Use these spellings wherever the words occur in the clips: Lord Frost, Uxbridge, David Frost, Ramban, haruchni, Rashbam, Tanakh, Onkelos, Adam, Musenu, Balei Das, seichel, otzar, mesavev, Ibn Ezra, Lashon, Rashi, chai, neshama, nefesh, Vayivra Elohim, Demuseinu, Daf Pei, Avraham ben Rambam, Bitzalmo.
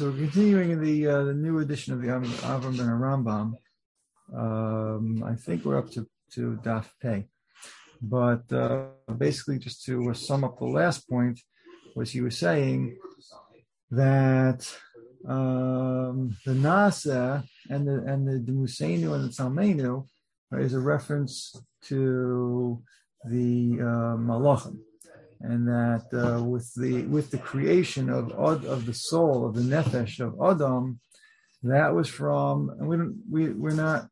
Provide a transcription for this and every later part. So we're continuing the new edition of the Avraham ben Rambam. I think we're up to Daf Pei. But basically, just to sum up the last point, was he was saying that the Naaseh and the Demuseinu and the Salmanu is a reference to the Malachim. And that with the creation of the soul, of the nefesh of Adam, that was from, and we're not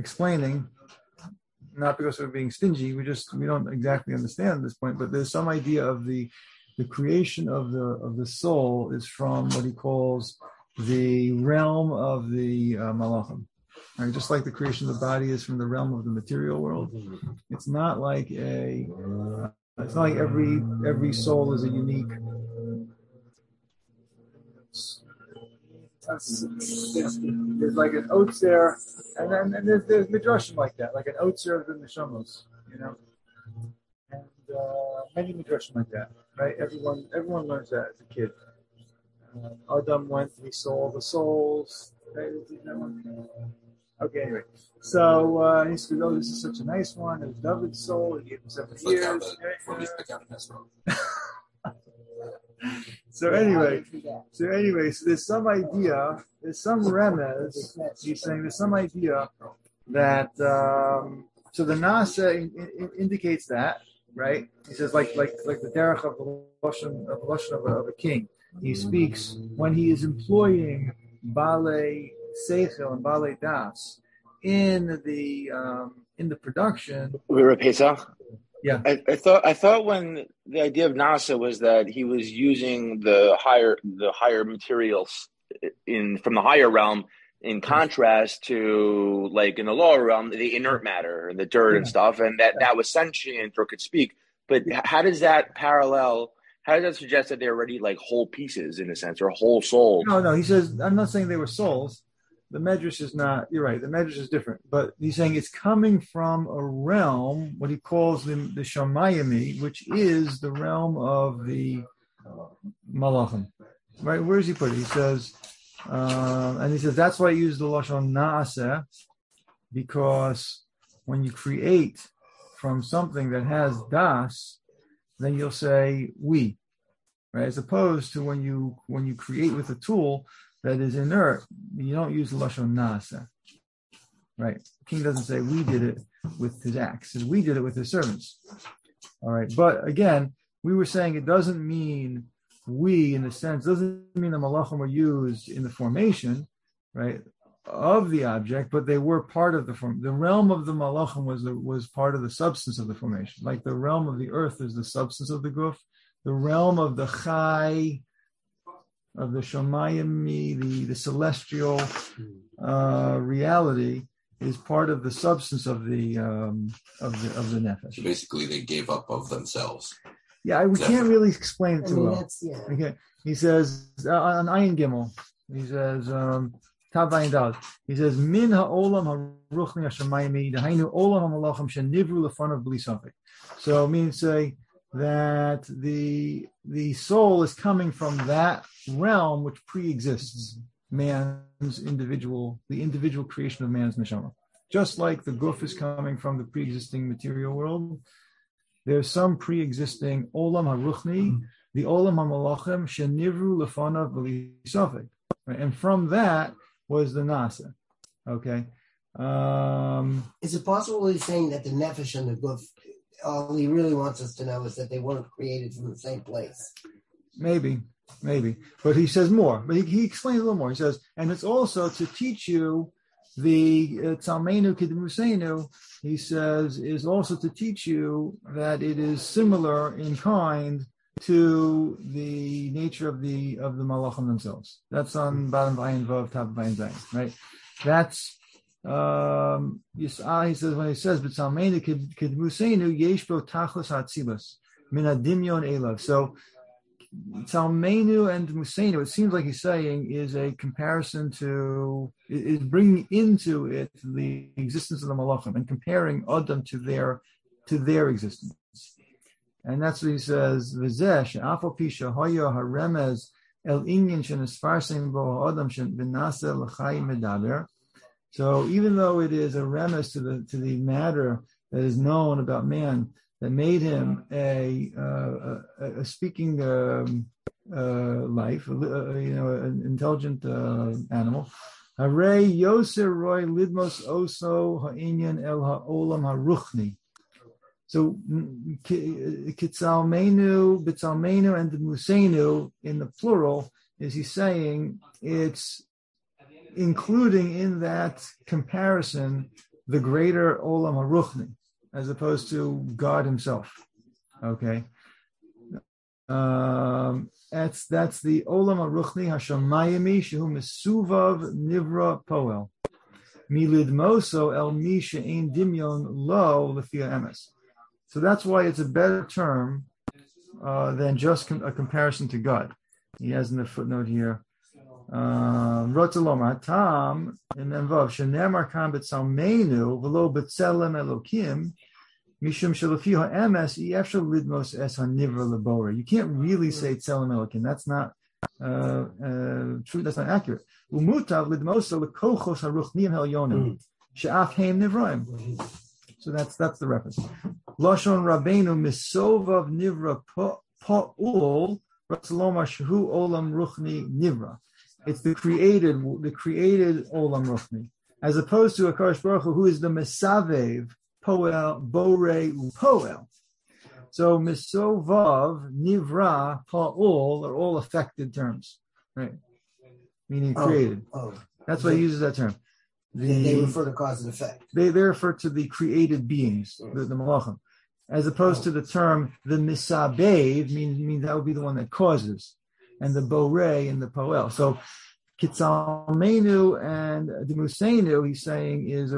explaining, not because we're being stingy, we don't exactly understand at this point, but there's some idea of the creation of the soul is from what he calls the realm of the malachim. Right, just like the creation of the body is from the realm of the material world, it's not like it's not like every soul is a unique. There's like an otzar, and then there's midrashim like that, like an otzar of the neshamos, and many midrashim like that, right? Everyone learns that as a kid. Adam went, he saw the souls. Right? Okay, anyway. So he said, "Oh, this is such a nice one." It was David's soul. He gave him 7 years. So there's some idea. There's some remez. He's saying there's some idea that so the Naaseh indicates that, right? He says like the derech of the Lushen of a king. He speaks when he is employing balei seichel and balei das in the production. Yeah, I thought when the idea of Naaseh was that he was using the higher materials from the higher realm in contrast to like in the lower realm the inert matter and the dirt and stuff, and that was sentient or could speak. But how does that parallel? How does that suggest that they're already like whole pieces in a sense, or whole souls? No. He says, I'm not saying they were souls. The medrash is not, you're right, the medrash is different. But he's saying it's coming from a realm, what he calls the Shamayami, which is the realm of the Malachim. Right? Where does he put it? He says, that's why I use the Lashon Naaseh, because when you create from something that has Das, then you'll say we, right? As opposed to when you create with a tool that is inert, you don't use Lashon Naaseh, right? The king doesn't say we did it with his axe. He says we did it with his servants, all right? But again, we were saying it doesn't mean we in the sense, doesn't mean the malachim were used in the formation, right, of the object, but they were part of the form. The realm of the malachim was part of the substance of the formation. Like the realm of the earth is the substance of the goof. The realm of the chai, of the shamayimi, the celestial reality is part of the substance of the of the nefesh. So basically, they gave up of themselves. Yeah, we can't really explain it too well. Yeah. Okay, he says on Ayin Gimel, he says. He says, "Min ha'olam haruchni ha'shamayim dehainu olam ha'malachim she'nivru lefanav bli safek." So it means say that the soul is coming from that realm which pre-exists man's the individual creation of man's neshama. Just like the goof is coming from the pre-existing material world, there's some pre-existing olam haruchni, the olam ha'malachim she'nivru lefanav bli safek, and from that was the Naaseh. Okay. Is it possible he's saying that the nefesh and the goof, all he really wants us to know is that they weren't created from the same place? Maybe. But he says more. But he explains a little more. He says, and it's also to teach you the Tzalmenu Kidmusenu, he says, is also to teach you that it is similar in kind to the nature of the malachim themselves. That's on bottom vayin vav, top vayin zayin, right? That's Yisrael. He says when he says bitsalmenu kidmuseinu yesh bo tachlis hatzilus min adimyon elav. So Salmanu and Musenu, it seems like he's saying, is a comparison to, is bringing into it the existence of the malachim and comparing Adam to their existence. And that's what he says. el inyan shenisfarsim bo ha'odam shebenaseh l'chayim medaber. So even though it is a remiss to the matter that is known about man that made him a speaking life, an intelligent animal. Hare yoser roy lidmos oso ha'inyan el ha'olam haruchni. So kitsalmenu, bitsalmenu, and the Musenu in the plural is he's saying it's including in that comparison the greater Olam Aruchni, as opposed to God Himself. Okay, that's the Olam Aruchni Hashamayami shehu mesuvav nivra po'el milidmoso el mi she'ein dimyon lo l'fia emes. So that's why it's a better term than just a comparison to God. He has in the footnote here. Rotzalomar tam and then vav shenemar kam bitsalmenu v'lo bitzelem Elokim mishum shelafi ha'emes yefshel lidmos es ha'nivra lebora. You can't really say Tzelem Elokim. That's not true. That's not accurate. Umutav lidmosa lekochos haruchniim helyonim she'af heim nivraim. So that's the reference. Lashon Rabbeinu misovav nivra po'ul ratzaloma shehu olam ruchni nivra. It's the created olam ruchni, as opposed to Akash Baruch Hu, who is the mesavev po'el bore po'el. So misovav nivra po'ul are all affected terms, right? Meaning created. That's why he uses that term. They refer to cause and effect. They refer to the created beings, the Malachim, as opposed to the term the misabev means that would be the one that causes, and the borei and the poel. So kitsalmenu and Demuseinu, he's saying is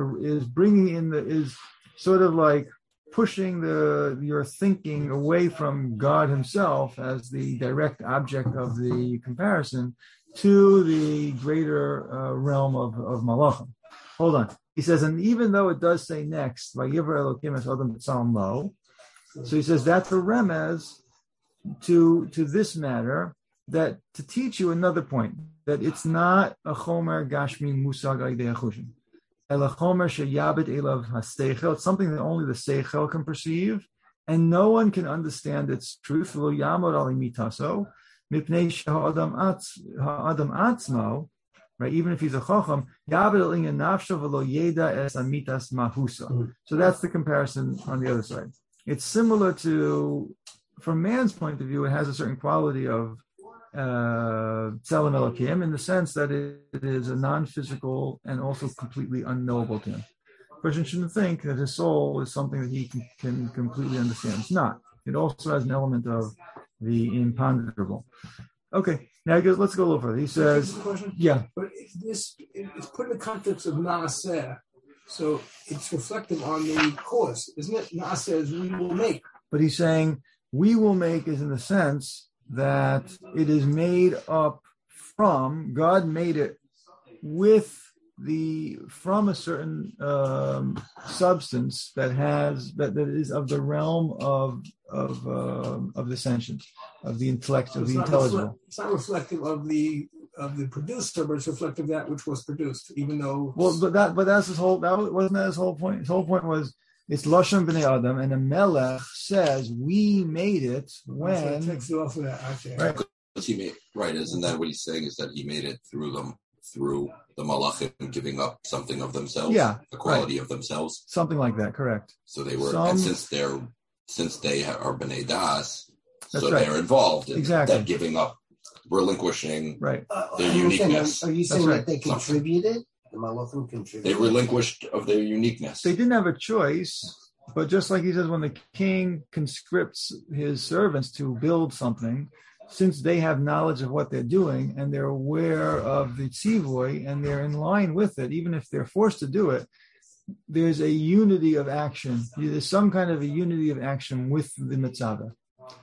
bringing in is sort of like pushing your thinking away from God Himself as the direct object of the comparison to the greater realm of Malachim. Hold on. He says, and even though it does say next, Vayivra Elohim es HaAdam Bitzalmo, so he says that's a remez to this matter, that to teach you another point, that it's not a chomer gashmi musag alidei hachushim, el a chomer sheyabed elav hasteichel. It's something that only the seichel can perceive, and no one can understand its truth. Lo yamod al mitaso mipnei ha'adam atzmo. Right, even if he's a chacham, so that's the comparison on the other side. It's similar to, from man's point of view, it has a certain quality of Tzelem Elokim in the sense that it is a non-physical and also completely unknowable to him. A person shouldn't think that his soul is something that he can completely understand. It's not. It also has an element of the imponderable. Okay, now he goes, let's go a little further. He says, yeah. But if it's put in the context of Naaseh, so it's reflective on the cause, isn't it? Naaseh is we will make. But he's saying we will make is in the sense that it is made up from, God made it from a certain substance that is of the realm of the sentient, of the intellect, of the intelligible. It's not reflective of the producer, but it's reflective of that which was produced, even though. Well, wasn't that his whole point? His whole point was it's Lashon b'nei Adam, and a melech says we made it when. So it takes you off of that. Okay. Right. Because he made right. Isn't that what he's saying? Is that he made it through them? Through the Malachim giving up something of themselves, the quality of themselves, something like that, correct? So they were, and since they are B'nai Das, so they're involved in that giving up, relinquishing their uniqueness. Are you saying that they contributed? The Malachim contributed. They relinquished of their uniqueness. They didn't have a choice, but just like he says, when the king conscripts his servants to build something. Since they have knowledge of what they're doing and they're aware of the tzivoy and they're in line with it, even if they're forced to do it, there's a unity of action. There's some kind of a unity of action with the mitzvah.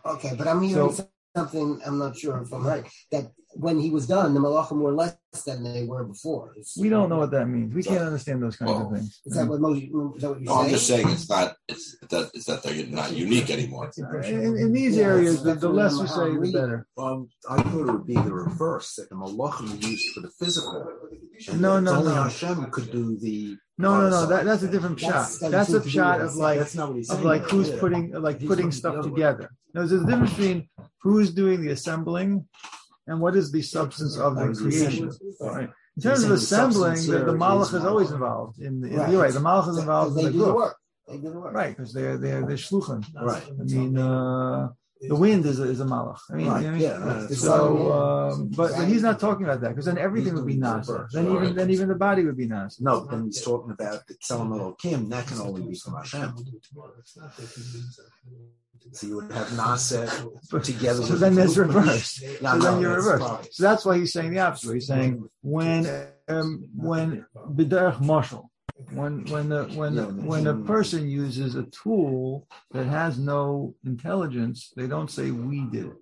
Okay, but I'm hearing something, I'm not sure if I'm right, that when he was done, the Malachim were less than they were before. It's, we don't know what that means. We can't understand those kinds of things. Is that what you're saying? No, I'm just saying it's that they're not unique anymore. In these areas, the less we say, the better. I thought it would be the reverse, that the Malachim used for the physical. No. Hashem could do the... No. That's a different shot. That's a shot of like who's putting stuff together. No, there's a difference between who's doing the assembling and what is the substance of the creation. Right. In terms of assembling, the Malach is always involved. The Malach is involved in the goof. Right, because they're shluchim. Right. I mean, the wind is a malach. I mean, right. But he's not talking about that, because then everything would be Naaseh. Then even the body would be Naaseh. No, then he's talking about the Tzelem Elokim. That can only be from Hashem. So you would have Naaseh together. So then that's reversed. Reversed. So that's why he's saying the opposite. He's saying when b'derech mashal. When a person uses a tool that has no intelligence, they don't say we did it,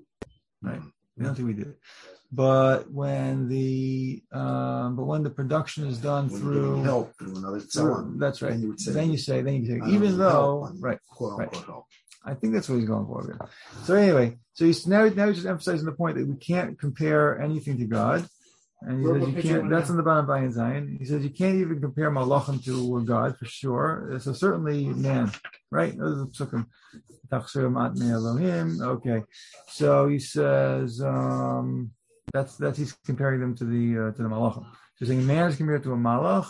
right? They don't think we did it. But when the production is done through help, that's right. Then you say even though help. I think that's what he's going for here. So anyway, he's now just emphasizing the point that we can't compare anything to God. And he says you can't. That's in the bottom line, Zion. He says you can't even compare Malachim to God for sure. So certainly man, right? Okay. So he says that's he's comparing them to the Malachim. So he's saying man is compared to a Malach.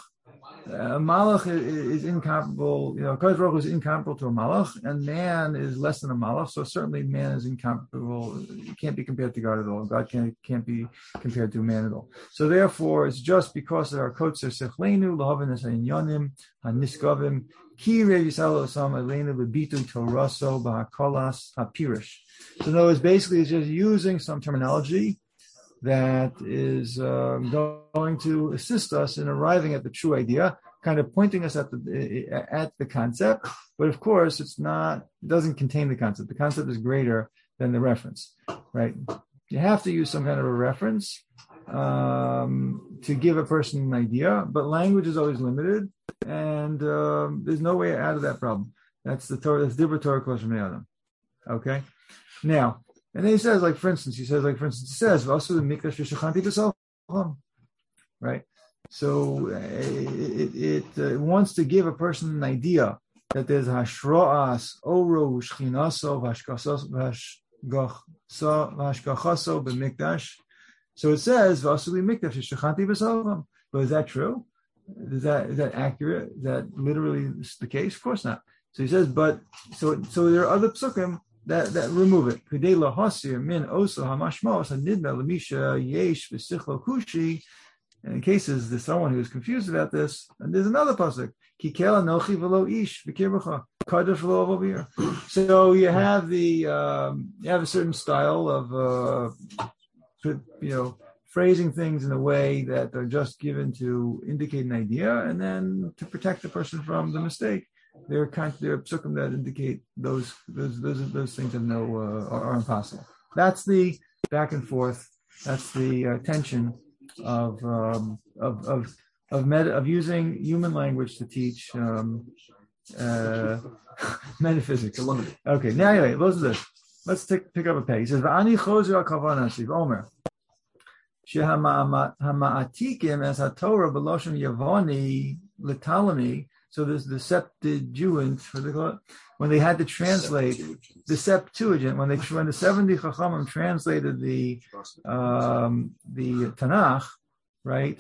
A Malach is incomparable. You know, Kodesh Baruch Hu is incomparable to a Malach, and man is less than a Malach. So certainly, man is incomparable. It can't be compared to God at all. God can't be compared to man at all. So therefore, it's just because of our kotzer sechlenu lahavin esayin yonim haniskavim ki rev yisrael osam elenu lebitu toraso b'hakolas hapirish. So in other words, basically, it's just using some terminology that is going to assist us in arriving at the true idea, kind of pointing us at the concept. But of course, it doesn't contain the concept. The concept is greater than the reference, right? You have to use some kind of a reference to give a person an idea, but language is always limited, and there's no way out of that problem. That's the Torah. That's Dibur Torah Kol Shemei Adam. Okay, now. And then he says, also the mikdash shechanti b'socham, right? So it wants to give a person an idea that there's hashroas, oro, shchinaso, vashkachaso b'mikdash. So it says, also the mikdash shechanti b'socham. But is that true? Is that accurate? Is that literally the case? Of course not. So he says, so there are other psukim that remove it. And in cases there's someone who is confused about this, and there's another pasuk. So you have a certain style of phrasing things in a way that are just given to indicate an idea, and then to protect the person from the mistake. There are psukim that indicate those things have are impossible. That's the back and forth. That's the tension of using human language to teach metaphysics. Okay. Now anyway, listen to this. Let's pick up a page. He says, "Va'ani chozer al kavanasiv Omer." Shehama'atikim as haTorah b'loshon Yavani l'Talmi. So this the Septuagint, when they had to translate the Septuagint, when the 70 Chachamim translated the Tanakh, right?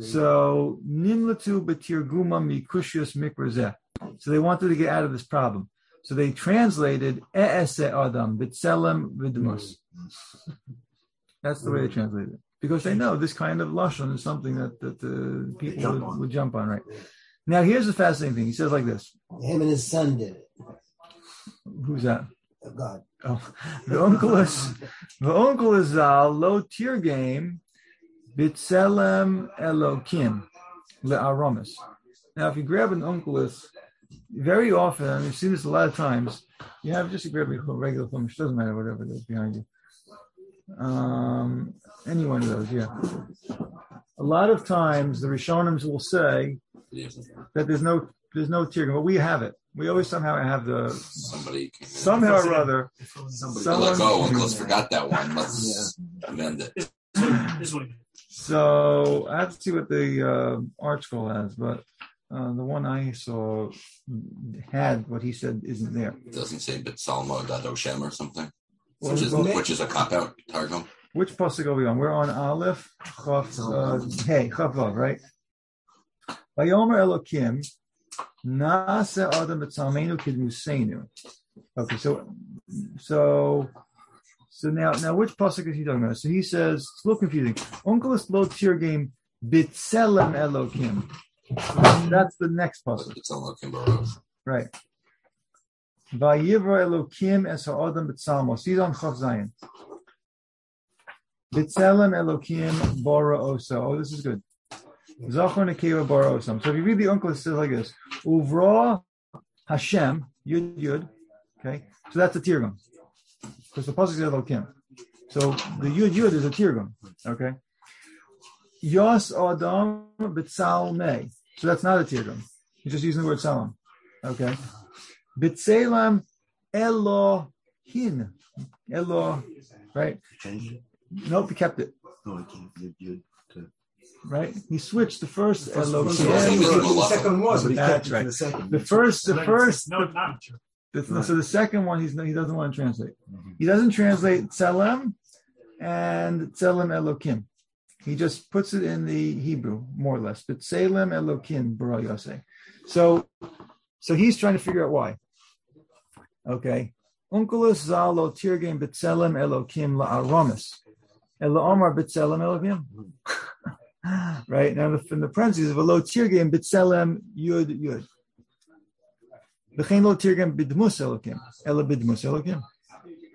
So nimlatu b'tirguma mikushius mikrazeh. So they wanted to get out of this problem. So they translated es HaAdam bitsalmenu v'demos. That's the way they translated it, because they know this kind of lashon is something that the people would jump on, right? Now, here's the fascinating thing. He says like this. Him and his son did it. Who's that? God. Oh, the Onkelos lo tirgam bitsalem Elokim le'aromis. Now, if you grab an Onkelos, very often, and we've seen this a lot of times, you have just a regular film, it doesn't matter whatever it is behind you. Any one of those, yeah. A lot of times the Rishonim will say that there's no targum, but we have it. We always somehow have the Onkelos forgot that one. Let's amend it. So I have to see what the art school has, but the one I saw had what he said isn't there. It doesn't say Bitzalmo dot Oshem or something, well, which is a cop out targum. Which posik are we on? We're on Aleph Chavav, right? Vayivra Elohim. Naaseh Adam bitsalmenu kid Musenu. Okay, so now which pasuk is he talking about? So he says it's a little confusing. Onkelos low tier game Tzelem Elokim. That's the next pasuk. Right. Vayivra Elohim es HaAdam Bitzalmo. He's on Chav Zayin. Tzelem Elokim bara osa. Oh, this is good. So if you read the Onkelos, it says like this: Uvra Hashem Yud Yud. Okay, so that's a tirgum because the pasuk says Elokim. So the Yud Yud is a tirgum. Okay, Yos Adam Bitzalme. So that's not a tirgum. He's just using the word Salam. Okay, Bitzelem Elohin Elo. Right? Changed it? Nope, he kept it. No, it can't Yud Yud. Right, he switched the first Elohim. The second was, but he kept it in the second. The first. No, not true. So the second one, he doesn't want to translate. Mm-hmm. He doesn't translate Tzelem and Tzelem Elokim. He just puts it in the Hebrew, more or less. But Tzelem Elokim bara Yoseh. So he's trying to figure out why. Okay, Onkelos zalo tirgim B'Tzelem Elokim la'aramis. Ela'omar B'Tzelem Elokim. Right now, in the parentheses of a low tier game, Bitselem Yud Yud. B'chein low tier game Bidmus Elokim, Ela Bidmus Elokim.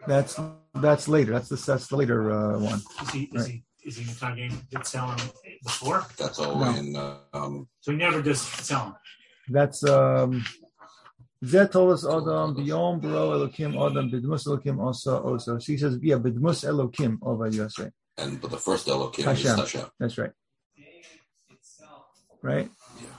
That's later. That's the later one. Is he talking Bitselem before? That's all. No. So he never does Bitselem. That's Zed told us Adam Biyom Bro Elokim Adam Bidmus Elokim also. So he says yeah Bidmus Elokim over Yosef. But the first Elokim is Hashem. That's right. Right? Yeah.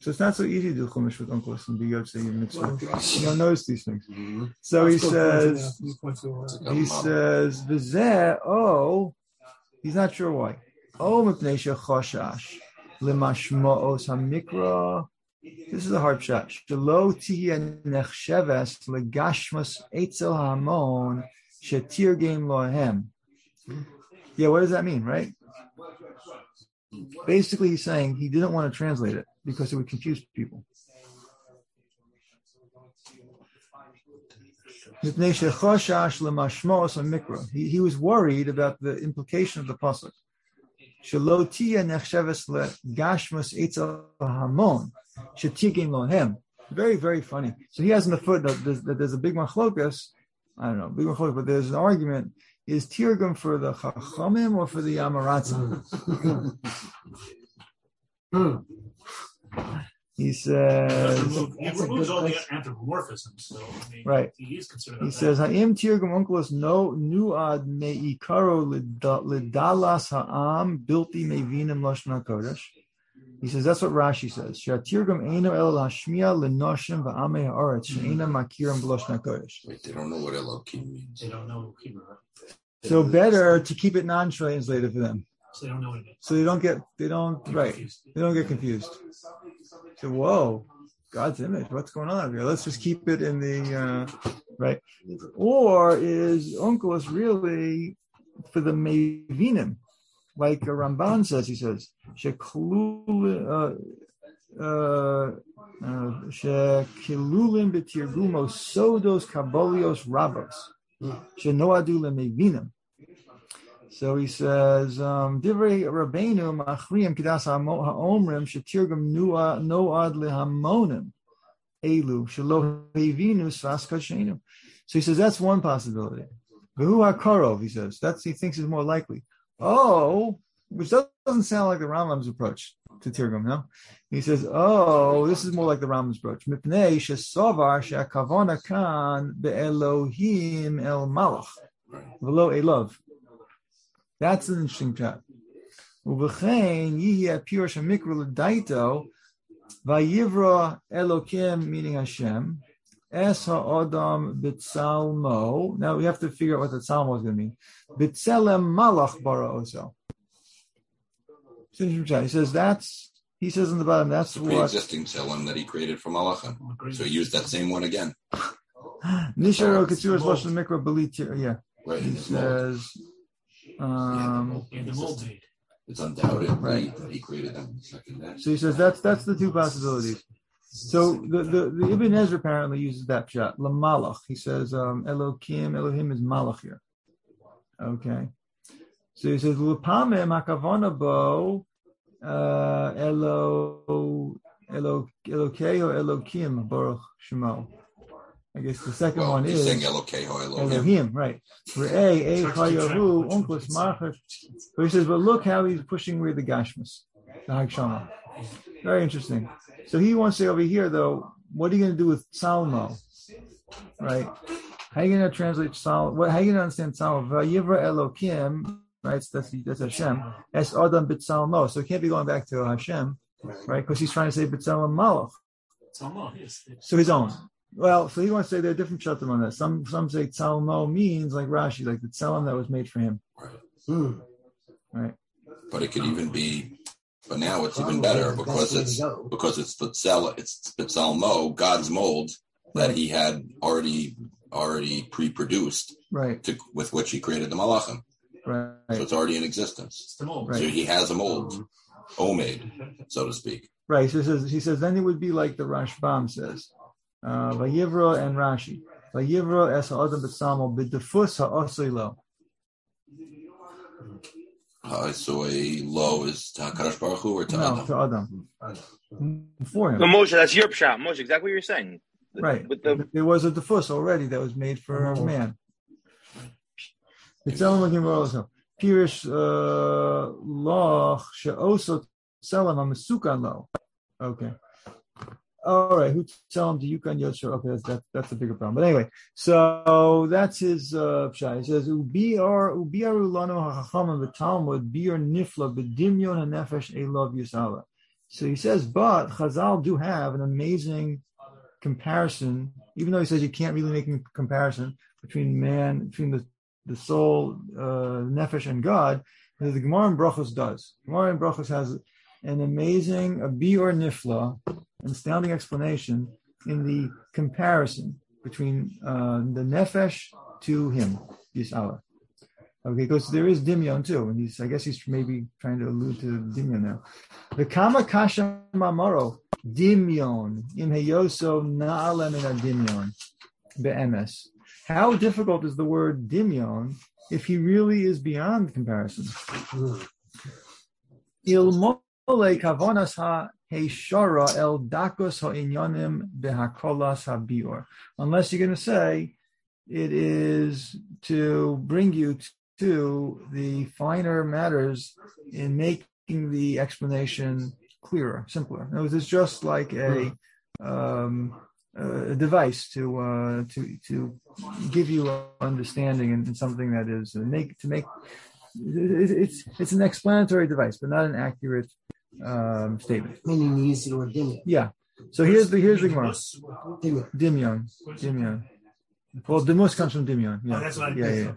So it's not so easy to do chumash with Onkelos and Biyot Say Mitzvah. You don't notice these things. Mm-hmm. So he says, V'zeh, oh, he's not sure why. Oh, mipnei shechoshash lemashma'os hamikra. This is a hard shot. Shelo tihiyeh nechsheves legashmas etzel hamon shetir game lohem. Yeah, what does that mean, right? Basically, he's saying he didn't want to translate it because it would confuse people. He was worried about the implication of the pasuk. Very, very funny. So he has in the footnote that there's a big machlokas. I don't know, big machlokas, but there's an argument. Is tirgum for the chachamim or for the amaratza? He says... It removes all the anthropomorphisms. So, right. He is concerned about that. He says, Ha'im tirgum Onkelos no nuad me'ikaro lidalas ha'am bilti mevinim lashon hakodesh. He says, that's what Rashi says. Sha'tirgum eino el hashmiya l'noshim va'amei ha'aretz she'eina makirim b'lashon hakodesh. Wait, they don't know what Elokim means. They don't know Elokim. So better to keep it non-translated for them. So they don't know what it is. So they don't get confused. So whoa, God's image. What's going on here? Let's just keep it in the right. Or is Onkelos really for the mevinim? Like Ramban says, he says shekilulim b'tirgumo sodos kabolios rabos. So he says, Divrei Rabbeinu machriim kidas haomrim shetirgum noad lehamonim elu shelo hevinu sfas kasheinu. So he says that's one possibility. V'hu hakarov, he says, he thinks is more likely. Oh, which doesn't sound like the Rambam's approach to tirgum. No, he says, oh, this is more like the Rambam's approach. Mipnei shesavar she'akavona kan beElohim el malach v'lo elov. That's an interesting chat. Vayivra Elohim, meaning Hashem, es HaAdam Bitzalmo. Now we have to figure out what the Bitzalmo is going to mean. Bitsalem Malach bara ozo. He says that's. He says in the bottom that's the pre-existing Tzelem that he created from Malachim. So he used that same one again. Nisharo Katsuras Lashon Mikra Belitir. Yeah. Right, he says. The mold. It's undoubted, right, that he created them. So he says that's the two possibilities. So the Ibn Ezra apparently uses that shot. Lamalach. He says Elohim is Malach here. Okay. So he says Lupame Makavanabo Elokeho Elohim Baruch Shemo. I guess the second one is saying Elohim, right? But he says, but look how he's pushing with the Gashmas, the Hagshama. Very interesting. So he wants to say over here, though, what are you going to do with Salmo, right? How are you going to translate Salmo? How are you going to understand Salmo? Vayivra Elohim, right? That's Hashem. Es HaAdam Bitsalmo. So he can't be going back to Hashem, right? Because he's trying to say Bitzalmo Malach. So his own. Well, so he wants to say there are different shatim on that. Some say Tzelmo means like Rashi, like the Tzelem that was made for him. Right. Right. But it could even be. But now it's even better because it's Bitsalmo, God's mold that he had already pre-produced. Right. With which he created the Malachim. Right. So it's already in existence. It's the mold. Right. So he has a mold, omade, so to speak. Right. So he says then it would be like the Rashbam says. Vayivra and Rashi. Vayivra es HaAdam Bitsalmo b'defus ha'osoi lo. Ha'osoi lo is Hakadosh Baruch Hu or to Adam? Before him. No, Moshe, that's your pshat. Moshe, exactly what you're saying. Right. There was a defus already that was made for man. Bitsalmo Gimbar also. Pirish loch she'oso tselem ha'mesukan lo. Okay. All right, who tell him to Yukon Yoshua? Okay, that's a bigger problem. But anyway, so that's his pshat. He says, Ubiaru lano hachacham of the Talmud, biar nifla, bedimyon hanefesh elov yusala. So he says, but Chazal do have an amazing comparison, even though he says you can't really make a comparison between man, between the soul, nefesh, and God. The Gemara in Brachos does. Gemara in Brachos has an amazing, a biar nifla, an astounding explanation in the comparison between the nefesh to him, Yisala. Okay, because there is Dimyon too, and I guess he's maybe trying to allude to Dimyon now. The Kama Kasha Mamaro, Dimyon, Im Heyoso Na'alem in Dimyon, Be'emes. How difficult is the word Dimyon if he really is beyond comparison? Il Mole Kavonas Ha. Unless you're going to say it is to bring you to the finer matters in making the explanation clearer, simpler. In other words, it's just like a device to give you understanding and something that is it's an explanatory device, but not an accurate statement. Meaning you use the word Dimyon. Yeah. So here's the Gemara. Dimyon. Well, Demus comes from Dimyon. Yeah. Oh, that's what I think.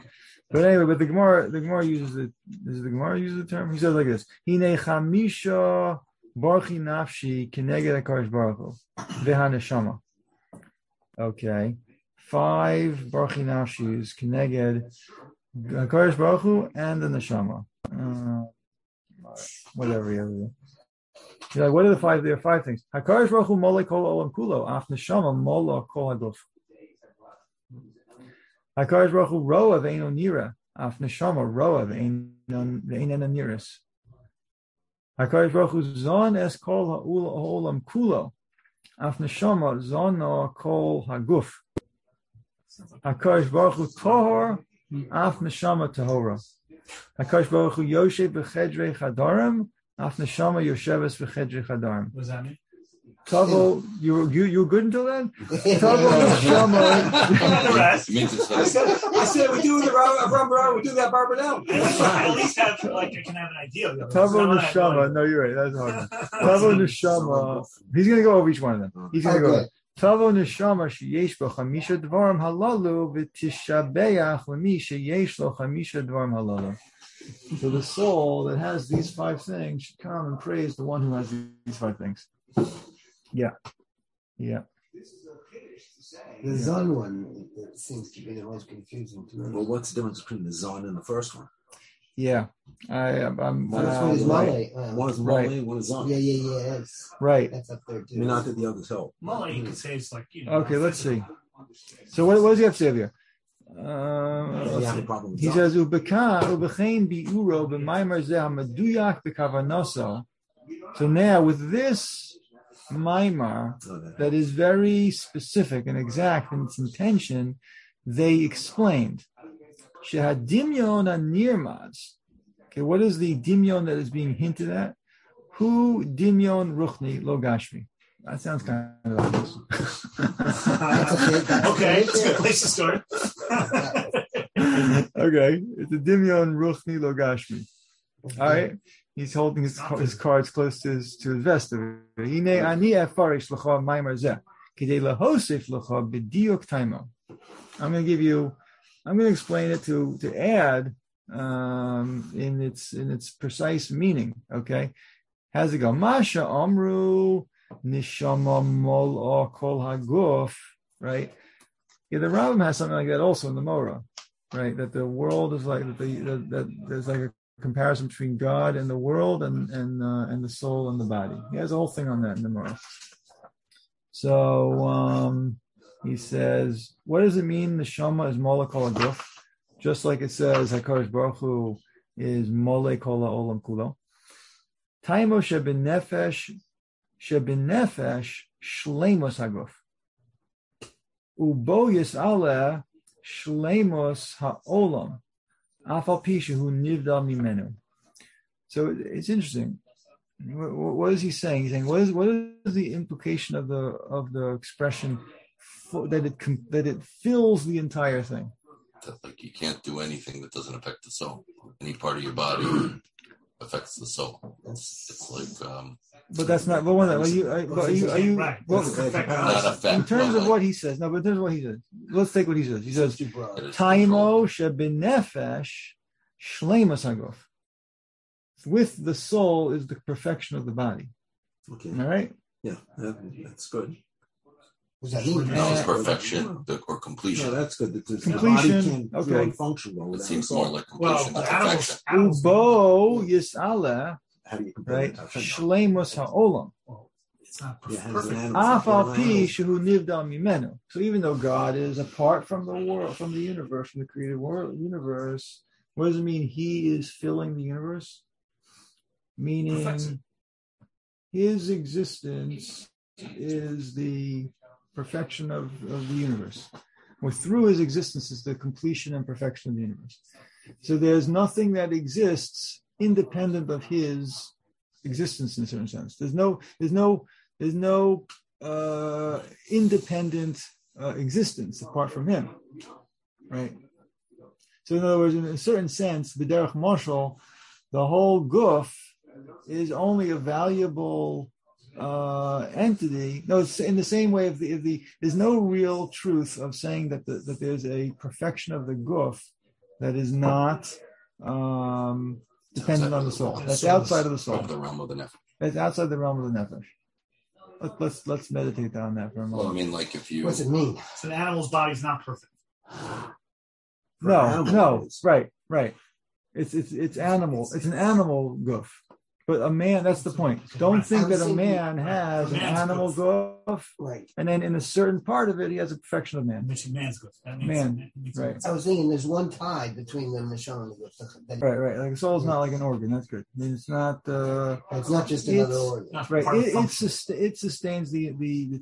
But anyway, but the Gemara uses the. Does the Gemara use the term? He says like this: Hine chamisha barchi nafshi keneged hakadosh baruch hu v'haneshama. Okay, 5 barchi nafshis keneged hakadosh baruch hu and the neshama. Whatever. You're like, what are the 5? There are 5 things. Hakadosh Baruch Hu Molech Kol Olam Kulo, Af Neshama Molech Kol Haguf. Hakadosh Baruch Hu Roa Ve'Eino Nira, Af Neshama Roa Ve'Eino Niris. Hakadosh Baruch Hu Zon Es Kol Ha'Olam Kulo, Af Neshama Zono Kol Haguf. Hakadosh Baruch Hu Tohor, Af Neshama Tahora. Hakadosh Baruch Hu Yoshev v'chedrei chadarim, af neshama yosheves v'chedrei chadarim. What does that mean? Tavo, you were good until then? Tavo Neshama. I said we do the Rambam, we do that Barber now. At least have like I can have an idea. Tavo Neshama. No, you're right. That's hard. Tavo Neshama. He's gonna go over each one of them. He's gonna go. Tavo Neshama sheyesh bo chamisha dvarim halalu v'tishabeach lemi sheyesh lo chamisha dvarim halalu. So the soul that has these five things should come and praise the one who has these five things. Yeah. Yeah. This is a Kiddush to say. The Zon one seems to be the most confusing to me. Well, what's the difference between the Zon and the first one? Yeah. I'm one is Malay. One is Malay, one is Zon. Yeah. That's up there too. I mean, not that the others help. Malay, you could say it's like, you know. Okay, let's see. So what does he have to say here? He says, so now with this Maimar that is very specific and exact in its intention, they explained. Okay, what is the dimyon that is being hinted at? Hu dimyon ruchni lo gashmi. That sounds kind of obvious. Okay, it's a good place to start. Okay, it's a dimyon ruchni lo gashmi. All right. He's holding his cards close to his vest. I'm going to explain it to add in its precise meaning. Okay, how's it go? Masha amru nishama mol kol haguf. Right. Yeah, the Rambam has something like that also in the Mora. Right, that the world is like that there's like a comparison between God and the world and the soul and the body. He has a whole thing on that in the Morah. So he says, what does it mean the Neshama is Molech Kol HaGuf? Just like it says, HaKadosh Baruch Hu is Molech Kol HaOlam Kulo. Taimo Shebin Nefesh Shleimos HaGuf. Ubo Yis'aleh Shleimos HaOlam. So it's interesting. What is he saying? He's saying what is the implication of the expression that it fills the entire thing? That like you can't do anything that doesn't affect the soul. Any part of your body affects the soul. It's like. But that's not. But one. Are you? Right. Well, in terms of what he says, no. But in terms of what he says, let's take what he says. He says, "Taimo shebinefesh shleimas haguf." With the soul is the perfection of the body. Okay. All right. Yeah, that's good. That was perfection or completion. No, that's good. Completion. The body functional. It seems more like completion than perfection. Ubo yis'aleh. How do you compare it? Shleimus ha'olam. It's not perfect. So even though God is apart from the world, from the universe, from the created world, universe, what does it mean? He is filling the universe, meaning his existence is the perfection of the universe. Or through his existence is the completion and perfection of the universe. So there's nothing that exists independent of his existence in a certain sense. There's no independent existence apart from him, right? So in other words, in a certain sense, the derech mashal, the whole goof is only a valuable entity. No, it's in the same way if the there's no real truth of saying that there's a perfection of the goof that is not dependent on the soul. That's outside of the soul. The realm of the nefesh. That's outside the realm of the nefesh. Let's meditate on that for a moment. Well, I mean, like if you... What's it mean? So an animal's body's not perfect. No. Right. It's animal. It's an animal goof. But a man, that's the point. Don't think that a man has an animal goof, right? And then in a certain part of it, he has a perfection of man. Man's goof. Man, right? I was thinking there's one tie between the neshama and the goof. Right. Like the soul's not like an organ. That's good. It's not. It's not just another organ. Right. It sustains the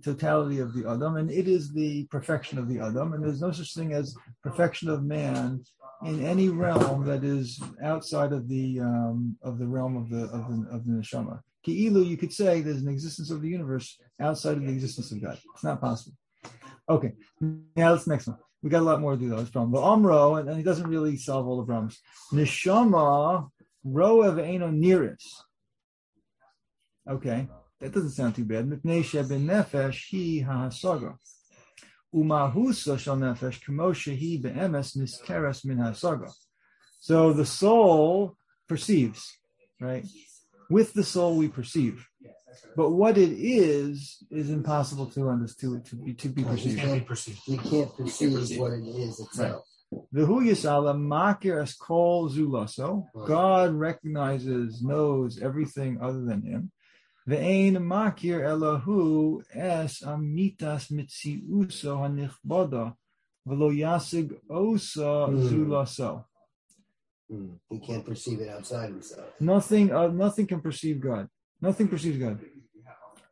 totality of the Adam, and it is the perfection of the Adam. And there's no such thing as perfection of man in any realm that is outside of the realm of the neshama. Ki'ilu, you could say there's an existence of the universe outside of the existence of God. It's not possible. Okay, now that's the next one. We got a lot more to do though. It's problem. But Amro, and he doesn't really solve all the problems. Neshama roev eino niris. Okay, that doesn't sound too bad. Mipnei sheben nefesh he hahasaga. Umahusa shal nefesh kemoshehi beemes nisteres min hasaga. So the soul perceives, right? With the soul we perceive, but what it is impossible to understand, to be perceived. You can't perceive what it is itself. Right. God recognizes, knows everything other than Him. Ve'ein makir elahu es amitas mitziuso hanichbada v'lo yasig osa zulaso. He can't perceive it outside himself. Nothing can perceive God. Nothing perceives God.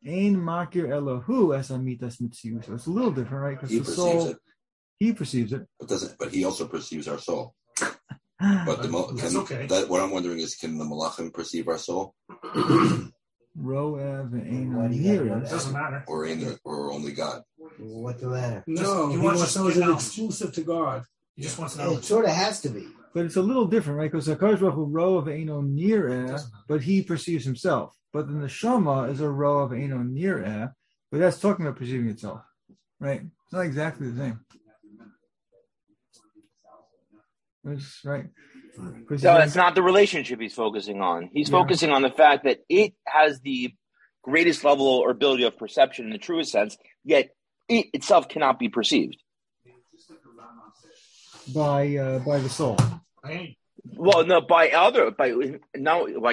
Ein makir elohu es amitas mitzius. It's a little different, right? Because the soul, he perceives it. But he also perceives our soul. But what I'm wondering is, can the Malachim perceive our soul? Roev ain't here. It doesn't matter. Or only God. What the matter? No, he wants to know is exclusive to God. He just wants to know. It sort of has to be. But it's a little different, right? Because HaKadosh Baruch Hu row of Eino Nireh, but he perceives himself. But then the Neshama is a row of Eino Nireh, but that's talking about perceiving itself, right? It's not exactly the same. It's right. So it's not the relationship he's focusing on. He's focusing on the fact that it has the greatest level or ability of perception in the truest sense, yet it itself cannot be perceived. By the soul. Well, no, I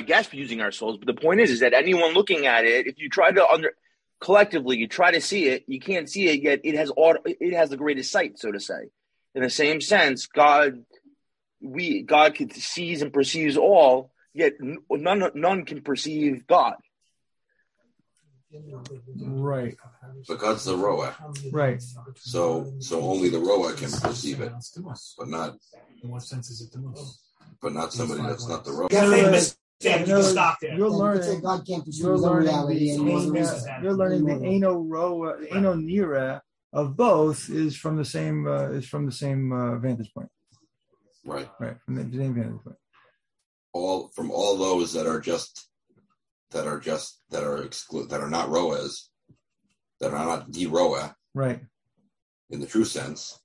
guess using our souls. But the point is that anyone looking at it, if you try to see it, you can't see it yet. It has the greatest sight, so to say. In the same sense, God sees and perceives all, yet none can perceive God. Right. But God's the Roa. Right. So only the Roa can perceive it, but not. In what sense is it the most? But not somebody that's not the Roa. You're learning the Aino Roa, Aino Nira of both is from the same vantage point. Right. Right. From the same vantage point. All those that are just. That are not roas, that are not de roa, right? In the true sense,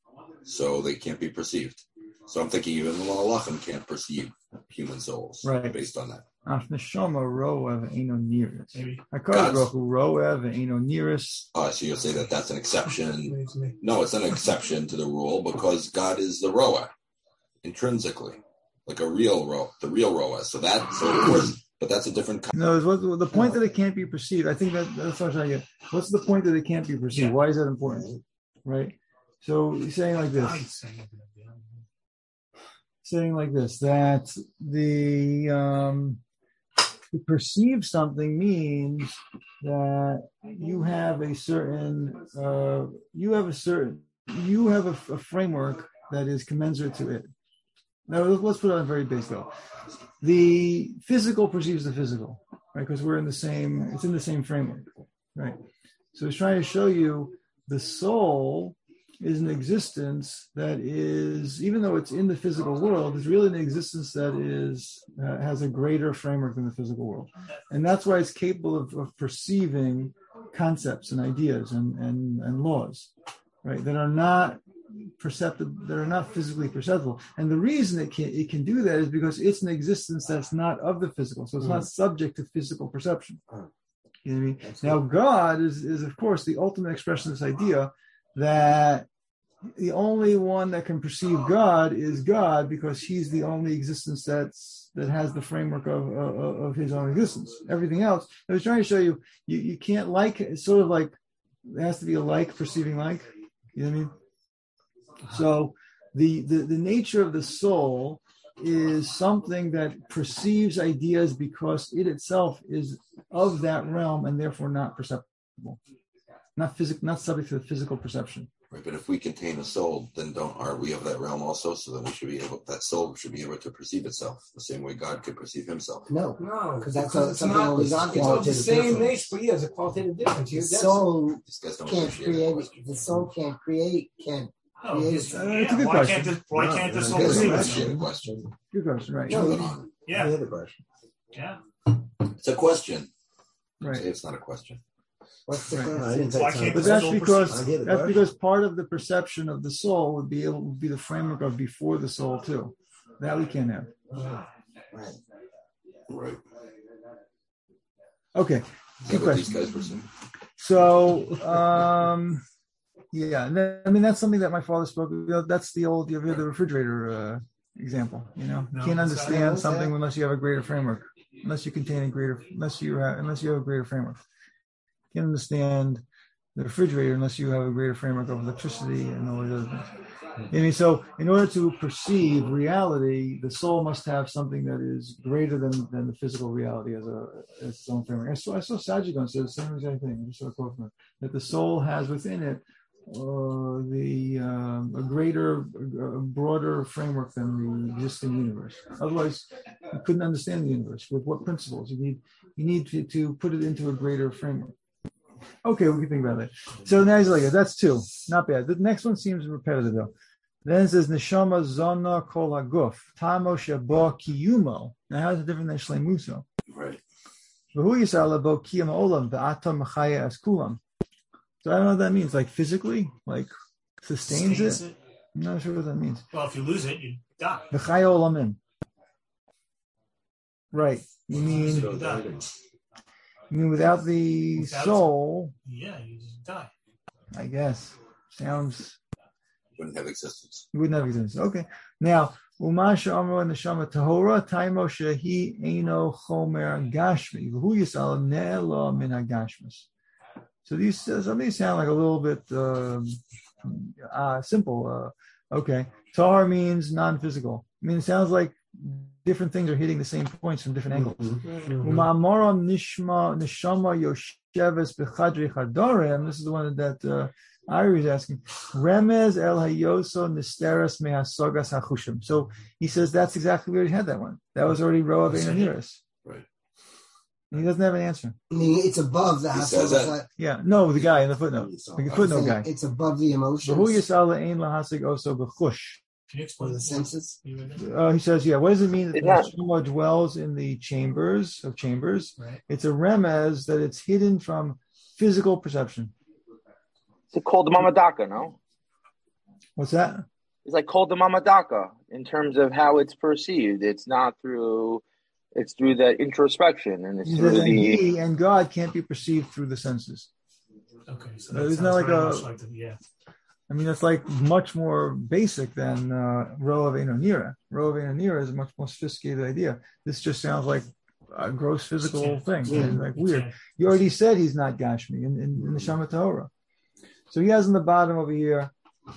so they can't be perceived. So I'm thinking even the Malachim can't perceive human souls, right? Based on that. Neshama roev eino niris. HaKadosh roev eino niris. So you'll say that's an exception? No, it's an exception to the rule because God is the roa intrinsically, like a real roa, the real roa. So of course. But that's a different kind. No, the point that it can't be perceived. I think that's what I'm trying to get. What's the point that it can't be perceived? Why is that important? Right? So he's saying like this. That to perceive something means that you have a framework that is commensurate to it. Now, let's put it on very base level. The physical perceives the physical, right? Because we're it's in the same framework, right? So it's trying to show you the soul is an existence that is, even though it's in the physical world, it's really an existence that is has a greater framework than the physical world. And that's why it's capable of perceiving concepts and ideas and laws, right? That are not physically perceptible. And the reason it can do that is because it's an existence that's not of the physical. So it's not subject to physical perception. You know what I mean? That's now, God is of course the ultimate expression of this idea that the only one that can perceive God is God, because he's the only existence that has the framework of his own existence. Everything else, I was trying to show you, you can't like, it's sort of like, it has to be a like perceiving like, you know what I mean? So the nature of the soul is something that perceives ideas because it itself is of that realm and therefore not perceptible, not subject to the physical perception. Right? But if we contain a soul, then aren't we of that realm also? So then we should be able, that soul should be able to perceive itself the same way God could perceive himself. No, because that's something horizontal. It's not the same nature, but yeah, there's a qualitative difference. The soul can't create. The soul can't create. Can't. Oh, it's a good question. Why can't the soul perceive itself? Question. Good question. Right. No, yeah. The other question. Yeah. It's a question. Right. It's not a question. What's the question? But that's because part of the perception of the soul would be the framework of before the soul too. That we can't have. Right. Okay. Good question. So, that's something that my father spoke. That's the old the refrigerator example. You can't understand something unless you have a greater framework. Unless you have a greater framework. You can't understand the refrigerator unless you have a greater framework of electricity and all the other things. So in order to perceive reality, the soul must have something that is greater than the physical reality as its own framework. I saw Sajigon say the same exact thing. I just saw a quote from it, that the soul has within it a broader framework than the existing universe. Otherwise, you couldn't understand the universe. With what principles? You need to put it into a greater framework. Okay, we can think about that. So now he's like, that's two. Not bad. The next one seems repetitive, though. Then it says, Neshama Zona Kol HaGuf, Tamo Shebo Kiyumo. Now, how's it different than Shleimuso? Right. So I don't know what that means. Like physically? Like sustains it? I'm not sure what that means. Well, if you lose it, you die. V'chaya Olamim. Right. You mean... without the soul... Yeah, you just die. I guess. Sounds... You wouldn't have existence. Okay. Now, Umasha Amro and Neshama Tahora, Taimo Shehi Eino Chomer Gashmi. Hu Yisal Ne'elo Min HaGashmas. So some of these sound like a little bit simple. Okay. Tahar means non-physical. I mean, it sounds like different things are hitting the same points from different angles. Mm-hmm. This is the one that Ira is asking. Remez el hayoso nisteres mehasogas hachushim. So he says that's exactly where he had that one. That was already Roav Einahiris. Right. He doesn't have an answer. I mean, it's above the hasag. Yeah, no, the guy in the footnote. The footnote guy. It's above the emotions. Can you explain the senses? He says, what does it mean that Neshama dwells in the chambers? Right. It's a remez that it's hidden from physical perception. It's called the mamadaka, no? What's that? It's like called the mamadaka in terms of how it's perceived. It's through that introspection, and it's through He and God can't be perceived through the senses. Okay, so that's not like I mean, that's like much more basic than Roav Einonira. Roav Einonira is a much more sophisticated idea. This just sounds like a gross physical thing, like weird. You already said he's not Gashmi in the Neshama Tahora. So he has in the bottom over here.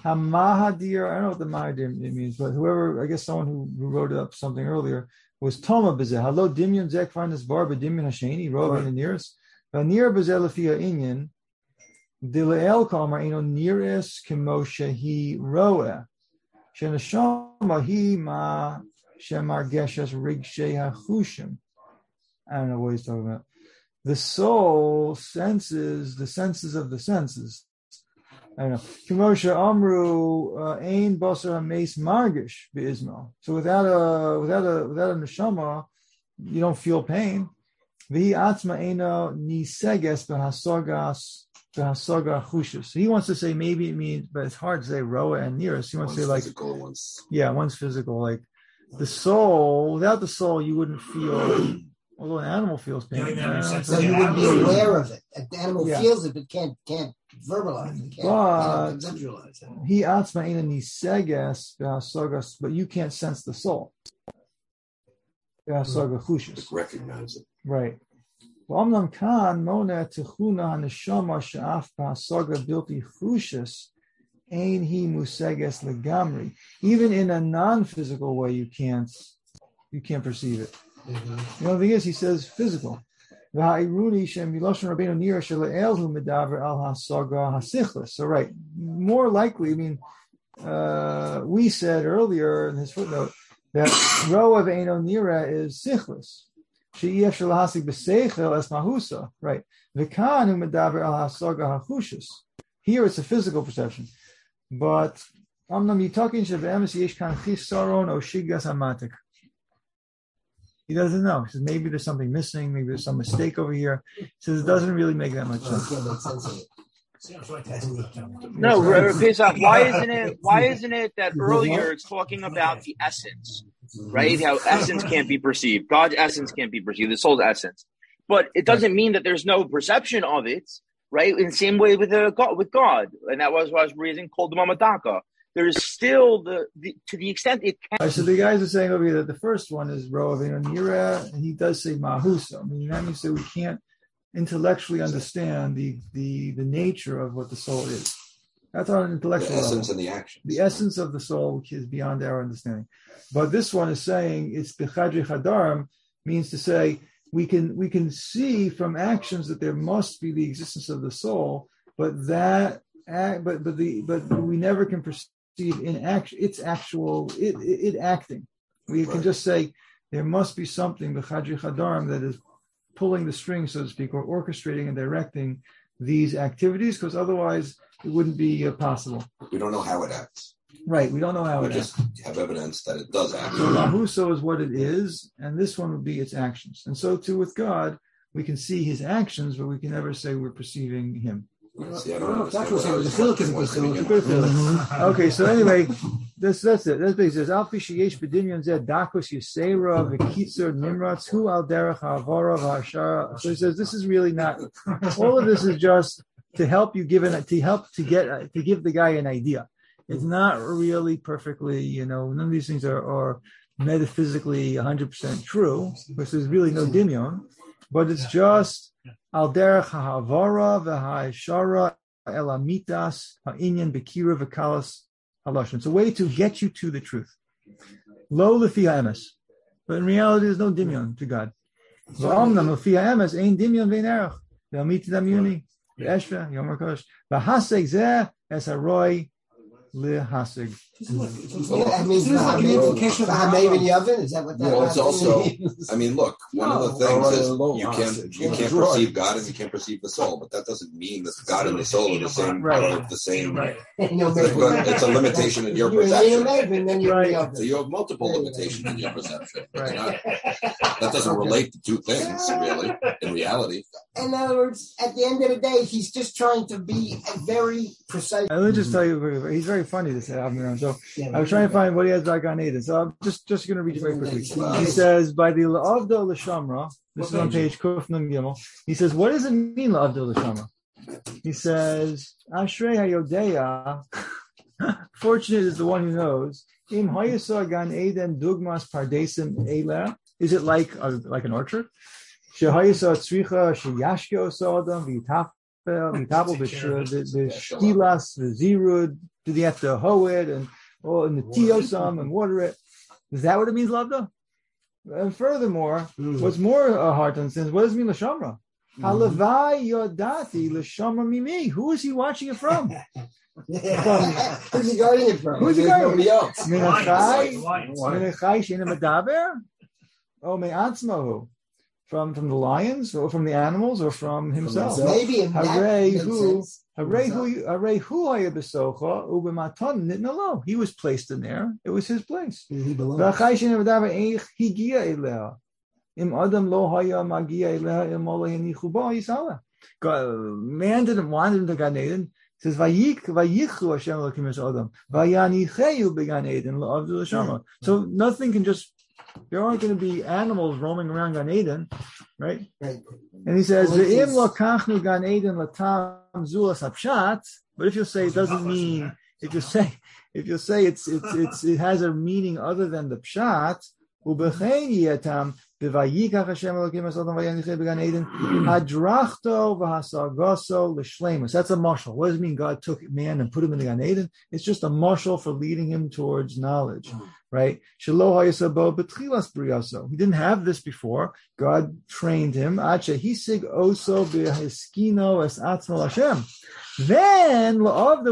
Hamahadir, I don't know what the Mahadir means, but whoever, I guess someone who wrote up something earlier, was Toma Bezeh. Hello, Dimyon Zek Finest Bar, but Dimyon Hashani, Roav Einonirus. Vanir Bezeh Lafia Inyan, Dileel Kalmar Eino Niris Kemo Shehi Roeh. Shenashoma He Ma Shemar Geshes Rig Sheha Hushim. I don't know what he's talking about. The soul senses the senses of the senses. I don't know. Kemosha Amru Ein Basar Hameis Margish Beizmo. So without a neshama, you don't feel pain. V'hi Atzma Eino Niseges B'Hasogas. So he wants to say maybe it means, but it's hard to say Roa and Nearest. He wants to say like physical, one's physical. Like the soul, without the soul, you wouldn't feel. Although an animal feels pain, so you wouldn't be aware of it. The animal feels it, but can't verbalize it. Can't conceptualize it. He atzma ina nisegas b'hasogas, but you can't sense the soul. Recognize it, right? Even in a non-physical way, you can't perceive it. Mm-hmm. The only thing is, he says physical. So right, more likely, I mean, we said earlier in his footnote that roav eino nira is sichlis. She'ef shelahasik b'seichel es mahusa. Right, v'kanu medaver al hasaga hachushus. Here it's a physical perception, but he doesn't know. He says maybe there's something missing, maybe there's some mistake over here. He says it doesn't really make that much sense. No, Pesach, why isn't it that earlier it's talking about the essence, right? How essence can't be perceived. God's essence can't be perceived, the soul's essence. But it doesn't mean that there's no perception of it, right? In the same way with God. And that was why I was reading called the Mamadaka. There is still the to the extent it can. Right, so the guys are saying over here that the first one is roav eino nira, and he does say mahusa. I mean, that means that we can't intellectually understand the nature of what the soul is. That's on an intellectual level. The essence and the action. The essence of the soul is beyond our understanding. But this one is saying it's b'chadri chadarim, means to say we can see from actions that there must be the existence of the soul, but we never can perceive in action its actual it acting. We can just say there must be something b'chadri chadarim that is pulling the string, so to speak, or orchestrating and directing these activities, because otherwise it wouldn't be possible. We don't know how it acts. Right, we don't know how it acts. We just have evidence that it does act. So Mahuso is what it is, and this one would be its actions. And so too with God, we can see his actions, but we can never say we're perceiving him. See, I don't know exactly what I was okay, so anyway, that's it. That's basically says. Al pishiyesh b'dinyon zed dakos yisera v'kitzer nimratz hu al derech ha'avara v'hashara. So he says this is really not. All of this is just to help you give the guy an idea. It's not really perfectly, none of these things are metaphysically 100% true, because there's really no dimyon, but it's just. Al derech ha'avara v'ha'ishara elamitas ha'inyan b'kira v'kalas ha'lashon. It's a way to get you to the truth. Lo lefi ha'emes, but in reality, there's no dimyon to God. V'amnam lefi ha'emes ein dimyon v'ein erech v'amit damyuni v'eshva yomer kosh v'haseg zeh es haroi lehaseg. I mean, it's like an implication of hamev in the oven. Is that what that is? Well, it's also, I mean, look, one of the things is you can't perceive God and you can't perceive the soul, but that doesn't mean that God and the soul are the same. Right. The same. Right. It's a limitation in your perception. Right. So you have multiple limitations in your perception. Right. That doesn't relate to two things, really, in reality. In other words, at the end of the day, he's just trying to be very precise. Let me just tell you, he's very funny, this Adam. I was trying to find what he has like on Eden. So I'm just going to read it very quickly. He says, by the La'avdo L'Shamra, this is on page Kuf Nun Gimel. He says, what does it mean, La'avdo L'Shamra? He says, Ashrei Hayodeya, fortunate is the one who knows. Im Hayasa Gan Eden Dugmas Pardesim Eila. Is it like an orchard? Shehayasa Tzricha Sheyashke Osa Adam V'itapel B'shtilas V'zirud. Do they have to hoe it and the teosam and water it? Is that what it means, Lavda? And furthermore, what's more hard to understand is what does it mean, L'shamra? Halavai yodati l'shamra mimi. Who is he watching it from? Who's he guarding it from? Who's he guarding it from? Menachai she'ena medaber? O me'atzmahu. From the lions, or from the animals, or from himself. Maybe in that. He was placed in there. It was his place. He belonged. Man didn't want him to Gan Eden. It says, so nothing can just. There aren't going to be animals roaming around Gan Eden, right? And he says, but if you say it doesn't mean, if you say it has a meaning other than the pshat, that's a marshal. What does it mean? God took man and put him in the Gan Eden. It's just a marshal for leading him towards knowledge. right? He didn't have this before. God trained him. Then there will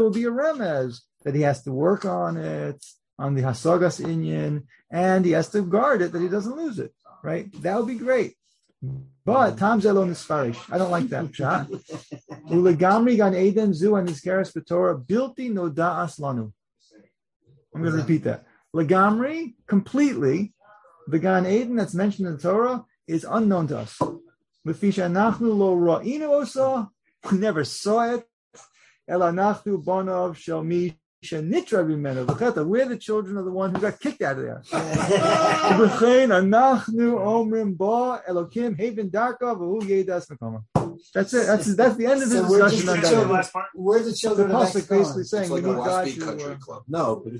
be a remez that he has to work on it, on the hasagas inyan, and he has to guard it that he doesn't lose it, right? That would be great. But Tam Zelo Nisfarish, I don't like that shot. Ulegamri gan Eden zu and Niskaris Batora bilti no da'as lanu. I'm going to repeat that. Legamri, completely, the Gan Eden that's mentioned in the Torah is unknown to us. Lefisha nachnu lo ra'inu osa, we never saw it. Ela nachnu bonov shel mi shenitra bimenu. We're the children of the one who got kicked out of there. That's it. That's the end of the discussion. We're the children of the basically saying it's like we need God to... No, but